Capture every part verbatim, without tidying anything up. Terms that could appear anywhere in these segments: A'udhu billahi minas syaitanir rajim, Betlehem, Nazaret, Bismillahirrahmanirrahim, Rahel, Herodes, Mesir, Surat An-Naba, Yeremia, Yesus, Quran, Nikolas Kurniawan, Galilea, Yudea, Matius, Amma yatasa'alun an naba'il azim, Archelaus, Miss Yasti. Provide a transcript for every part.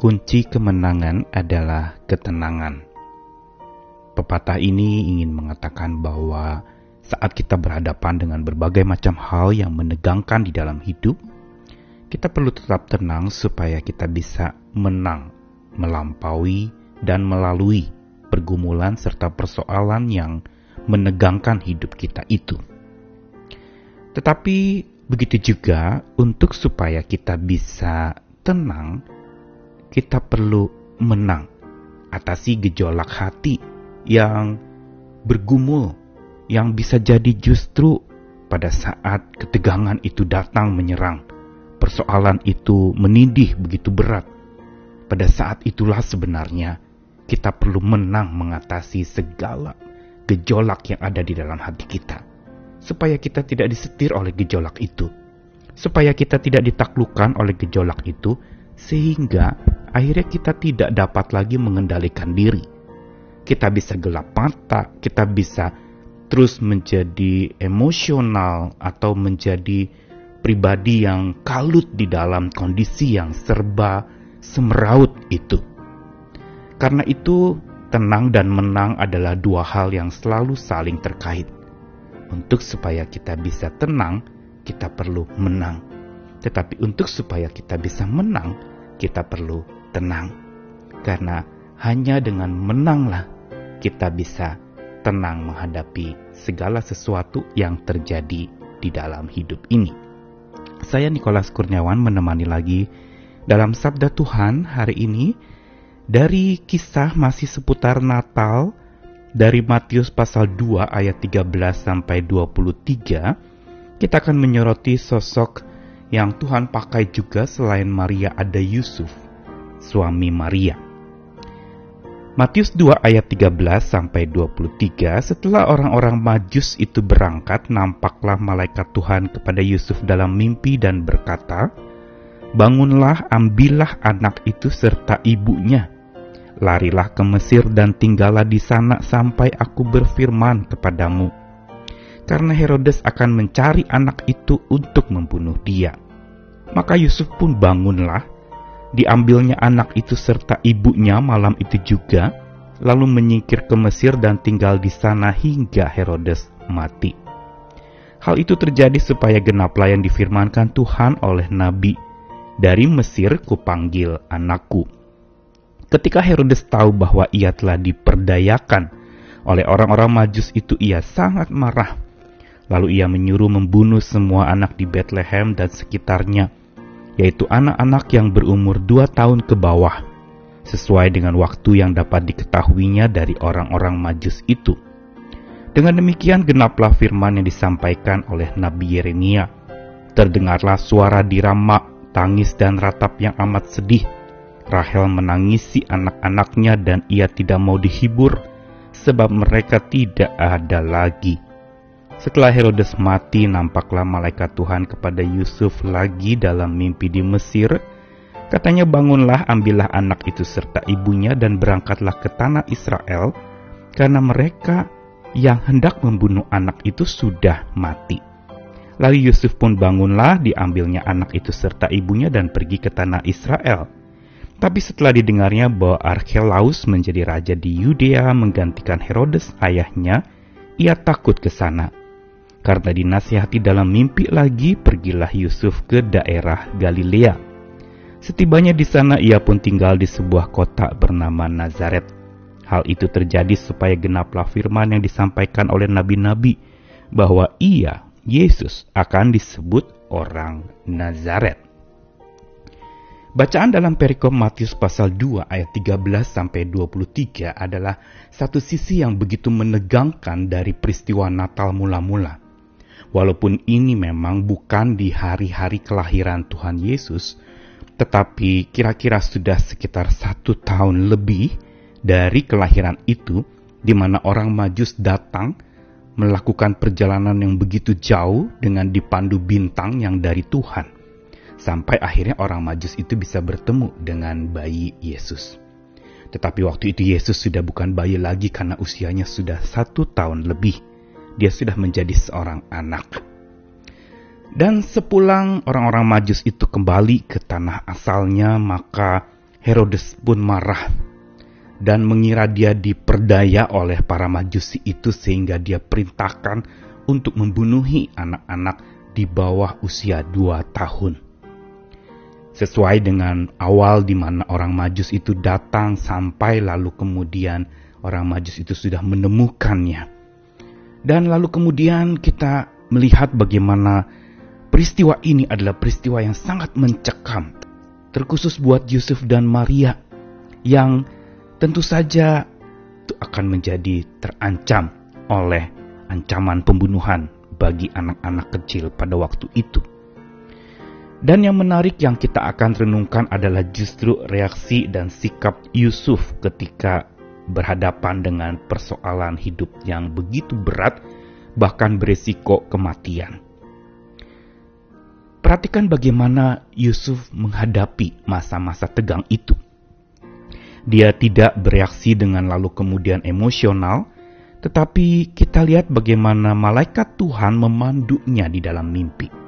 Kunci kemenangan adalah ketenangan. Pepatah ini ingin mengatakan bahwa saat kita berhadapan dengan berbagai macam hal yang menegangkan di dalam hidup, kita perlu tetap tenang supaya kita bisa menang, melampaui, dan melalui pergumulan serta persoalan yang menegangkan hidup kita itu. Tetapi begitu juga, untuk supaya kita bisa tenang, kita perlu menang atasi gejolak hati yang bergumul, yang bisa jadi justru pada saat ketegangan itu datang menyerang. Persoalan itu menindih begitu berat. Pada saat itulah sebenarnya kita perlu menang mengatasi segala gejolak yang ada di dalam hati kita, supaya kita tidak disetir oleh gejolak itu, supaya kita tidak ditaklukkan oleh gejolak itu, sehingga akhirnya kita tidak dapat lagi mengendalikan diri. Kita bisa gelap mata, kita bisa terus menjadi emosional atau menjadi pribadi yang kalut di dalam kondisi yang serba semeraut itu. Karena itu, tenang dan menang adalah dua hal yang selalu saling terkait. Untuk supaya kita bisa tenang, kita perlu menang. Tetapi untuk supaya kita bisa menang, kita perlu tenang. Karena hanya dengan menanglah kita bisa tenang menghadapi segala sesuatu yang terjadi di dalam hidup ini. Saya Nikolas Kurniawan menemani lagi dalam Sabda Tuhan hari ini dari kisah masih seputar Natal dari Matius pasal dua ayat tiga belas sampai dua puluh tiga. Kita akan menyoroti sosok yang Tuhan pakai juga selain Maria ada Yusuf, suami Maria. Matius dua ayat tiga belas sampai dua puluh tiga, setelah orang-orang Majus itu berangkat, nampaklah malaikat Tuhan kepada Yusuf dalam mimpi dan berkata, "Bangunlah, ambillah anak itu serta ibunya. Larilah ke Mesir dan tinggallah di sana sampai aku berfirman kepadamu. Karena Herodes akan mencari anak itu untuk membunuh dia." Maka Yusuf pun bangunlah, diambilnya anak itu serta ibunya malam itu juga, lalu menyingkir ke Mesir dan tinggal di sana hingga Herodes mati. Hal itu terjadi supaya genaplah yang difirmankan Tuhan oleh Nabi, "Dari Mesir kupanggil anakku." Ketika Herodes tahu bahwa ia telah diperdayakan oleh orang-orang Majus itu, ia sangat marah. Lalu ia menyuruh membunuh semua anak di Betlehem dan sekitarnya, yaitu anak-anak yang berumur dua tahun ke bawah, sesuai dengan waktu yang dapat diketahuinya dari orang-orang Majus itu. Dengan demikian genaplah firman yang disampaikan oleh Nabi Yeremia. "Terdengarlah suara dirama, tangis dan ratap yang amat sedih. Rahel menangisi anak-anaknya dan ia tidak mau dihibur, sebab mereka tidak ada lagi." Setelah Herodes mati, nampaklah malaikat Tuhan kepada Yusuf lagi dalam mimpi di Mesir. Katanya, "Bangunlah, ambillah anak itu serta ibunya dan berangkatlah ke tanah Israel, karena mereka yang hendak membunuh anak itu sudah mati." Lalu Yusuf pun bangunlah, diambilnya anak itu serta ibunya dan pergi ke tanah Israel. Tapi setelah didengarnya bahwa Archelaus menjadi raja di Yudea menggantikan Herodes ayahnya, ia takut ke sana. Karena dinasihati dalam mimpi lagi, pergilah Yusuf ke daerah Galilea. Setibanya di sana, ia pun tinggal di sebuah kota bernama Nazaret. Hal itu terjadi supaya genaplah firman yang disampaikan oleh nabi-nabi, bahwa ia, Yesus, akan disebut orang Nazaret. Bacaan dalam perikop Matius pasal dua ayat tiga belas sampai dua puluh tiga adalah satu sisi yang begitu menegangkan dari peristiwa Natal mula-mula. Walaupun ini memang bukan di hari-hari kelahiran Tuhan Yesus, tetapi kira-kira sudah sekitar satu tahun lebih dari kelahiran itu, di mana orang Majus datang melakukan perjalanan yang begitu jauh dengan dipandu bintang yang dari Tuhan, sampai akhirnya orang Majus itu bisa bertemu dengan bayi Yesus. Tetapi waktu itu Yesus sudah bukan bayi lagi karena usianya sudah satu tahun lebih. Dia sudah menjadi seorang anak. Dan sepulang orang-orang Majus itu kembali ke tanah asalnya, maka Herodes pun marah dan mengira dia diperdaya oleh para Majusi itu, sehingga dia perintahkan untuk membunuhi anak-anak di bawah usia dua tahun. Sesuai dengan awal di mana orang Majus itu datang sampai lalu kemudian orang Majus itu sudah menemukannya. Dan lalu kemudian kita melihat bagaimana peristiwa ini adalah peristiwa yang sangat mencekam, terkhusus buat Yusuf dan Maria yang tentu saja itu akan menjadi terancam oleh ancaman pembunuhan bagi anak-anak kecil pada waktu itu. Dan yang menarik yang kita akan renungkan adalah justru reaksi dan sikap Yusuf ketika berhadapan dengan persoalan hidup yang begitu berat, bahkan berisiko kematian. Perhatikan bagaimana Yusuf menghadapi masa-masa tegang itu. Dia tidak bereaksi dengan lalu kemudian emosional, tetapi kita lihat bagaimana malaikat Tuhan memandunya di dalam mimpi.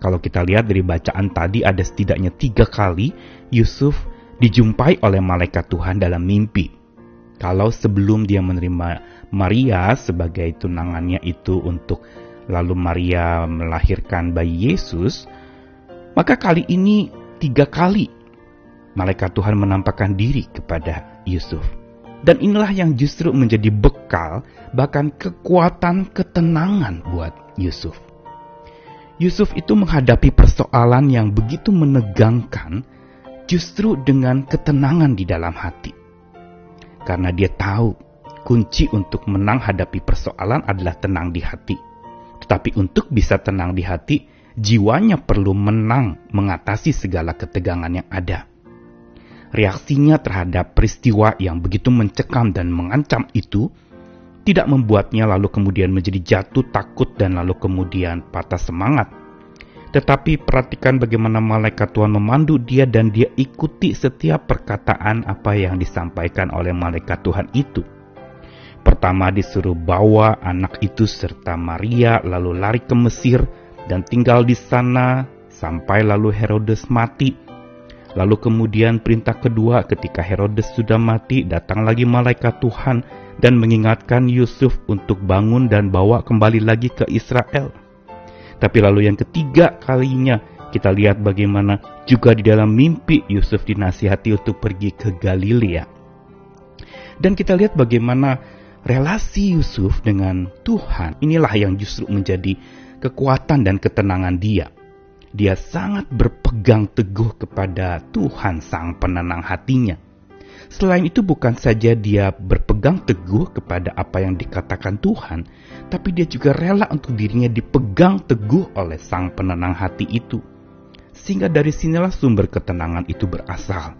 Kalau kita lihat dari bacaan tadi, ada setidaknya tiga kali Yusuf dijumpai oleh malaikat Tuhan dalam mimpi. Kalau sebelum dia menerima Maria sebagai tunangannya itu untuk lalu Maria melahirkan bayi Yesus, maka kali ini tiga kali malaikat Tuhan menampakkan diri kepada Yusuf. Dan inilah yang justru menjadi bekal, bahkan kekuatan, ketenangan buat Yusuf. Yusuf itu menghadapi persoalan yang begitu menegangkan justru dengan ketenangan di dalam hati. Karena dia tahu kunci untuk menang hadapi persoalan adalah tenang di hati. Tetapi untuk bisa tenang di hati, jiwanya perlu menang mengatasi segala ketegangan yang ada. Reaksinya terhadap peristiwa yang begitu mencekam dan mengancam itu tidak membuatnya lalu kemudian menjadi jatuh takut dan lalu kemudian patah semangat. Tetapi perhatikan bagaimana malaikat Tuhan memandu dia dan dia ikuti setiap perkataan apa yang disampaikan oleh malaikat Tuhan itu. Pertama disuruh bawa anak itu serta Maria lalu lari ke Mesir dan tinggal di sana sampai lalu Herodes mati. Lalu kemudian perintah kedua ketika Herodes sudah mati, datang lagi malaikat Tuhan dan mengingatkan Yusuf untuk bangun dan bawa kembali lagi ke Israel. Tapi lalu yang ketiga kalinya kita lihat bagaimana juga di dalam mimpi Yusuf dinasihati untuk pergi ke Galilea. Dan kita lihat bagaimana relasi Yusuf dengan Tuhan, inilah yang justru menjadi kekuatan dan ketenangan dia. Dia sangat berpegang teguh kepada Tuhan sang penenang hatinya. Selain itu bukan saja dia berpegang teguh kepada apa yang dikatakan Tuhan, tapi dia juga rela untuk dirinya dipegang teguh oleh sang penenang hati itu. Sehingga dari sinilah sumber ketenangan itu berasal.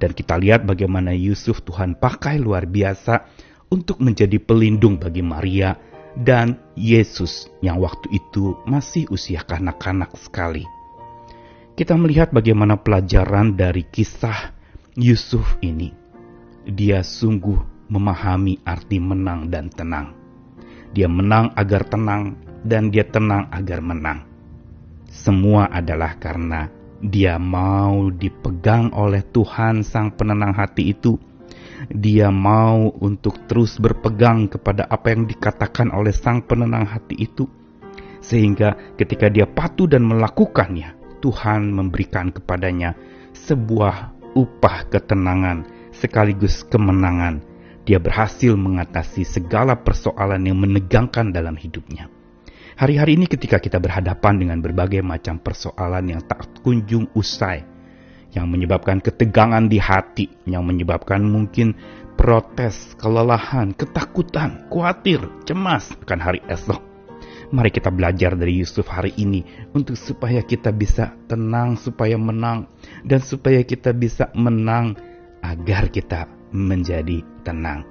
Dan kita lihat bagaimana Yusuf Tuhan pakai luar biasa untuk menjadi pelindung bagi Maria dan Yesus yang waktu itu masih usia kanak-kanak sekali. Kita melihat bagaimana pelajaran dari kisah Yusuf ini. Dia sungguh memahami arti menang dan tenang. Dia menang agar tenang dan dia tenang agar menang. Semua adalah karena dia mau dipegang oleh Tuhan sang penenang hati itu. Dia mau untuk terus berpegang kepada apa yang dikatakan oleh sang penenang hati itu. Sehingga ketika dia patuh dan melakukannya, Tuhan memberikan kepadanya sebuah upah ketenangan sekaligus kemenangan. Dia berhasil mengatasi segala persoalan yang menegangkan dalam hidupnya. Hari-hari ini ketika kita berhadapan dengan berbagai macam persoalan yang tak kunjung usai, yang menyebabkan ketegangan di hati, yang menyebabkan mungkin protes, kelelahan, ketakutan, khawatir, cemas akan hari esok. Mari kita belajar dari Yusuf hari ini untuk supaya kita bisa tenang, supaya menang, dan supaya kita bisa menang agar kita menjadi tenang.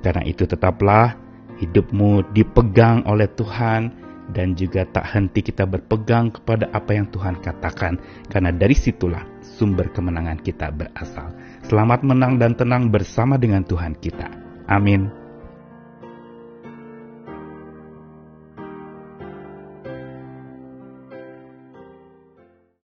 Karena itu tetaplah hidupmu dipegang oleh Tuhan. Dan juga tak henti kita berpegang kepada apa yang Tuhan katakan. Karena dari situlah sumber kemenangan kita berasal. Selamat menang dan tenang bersama dengan Tuhan kita. Amin.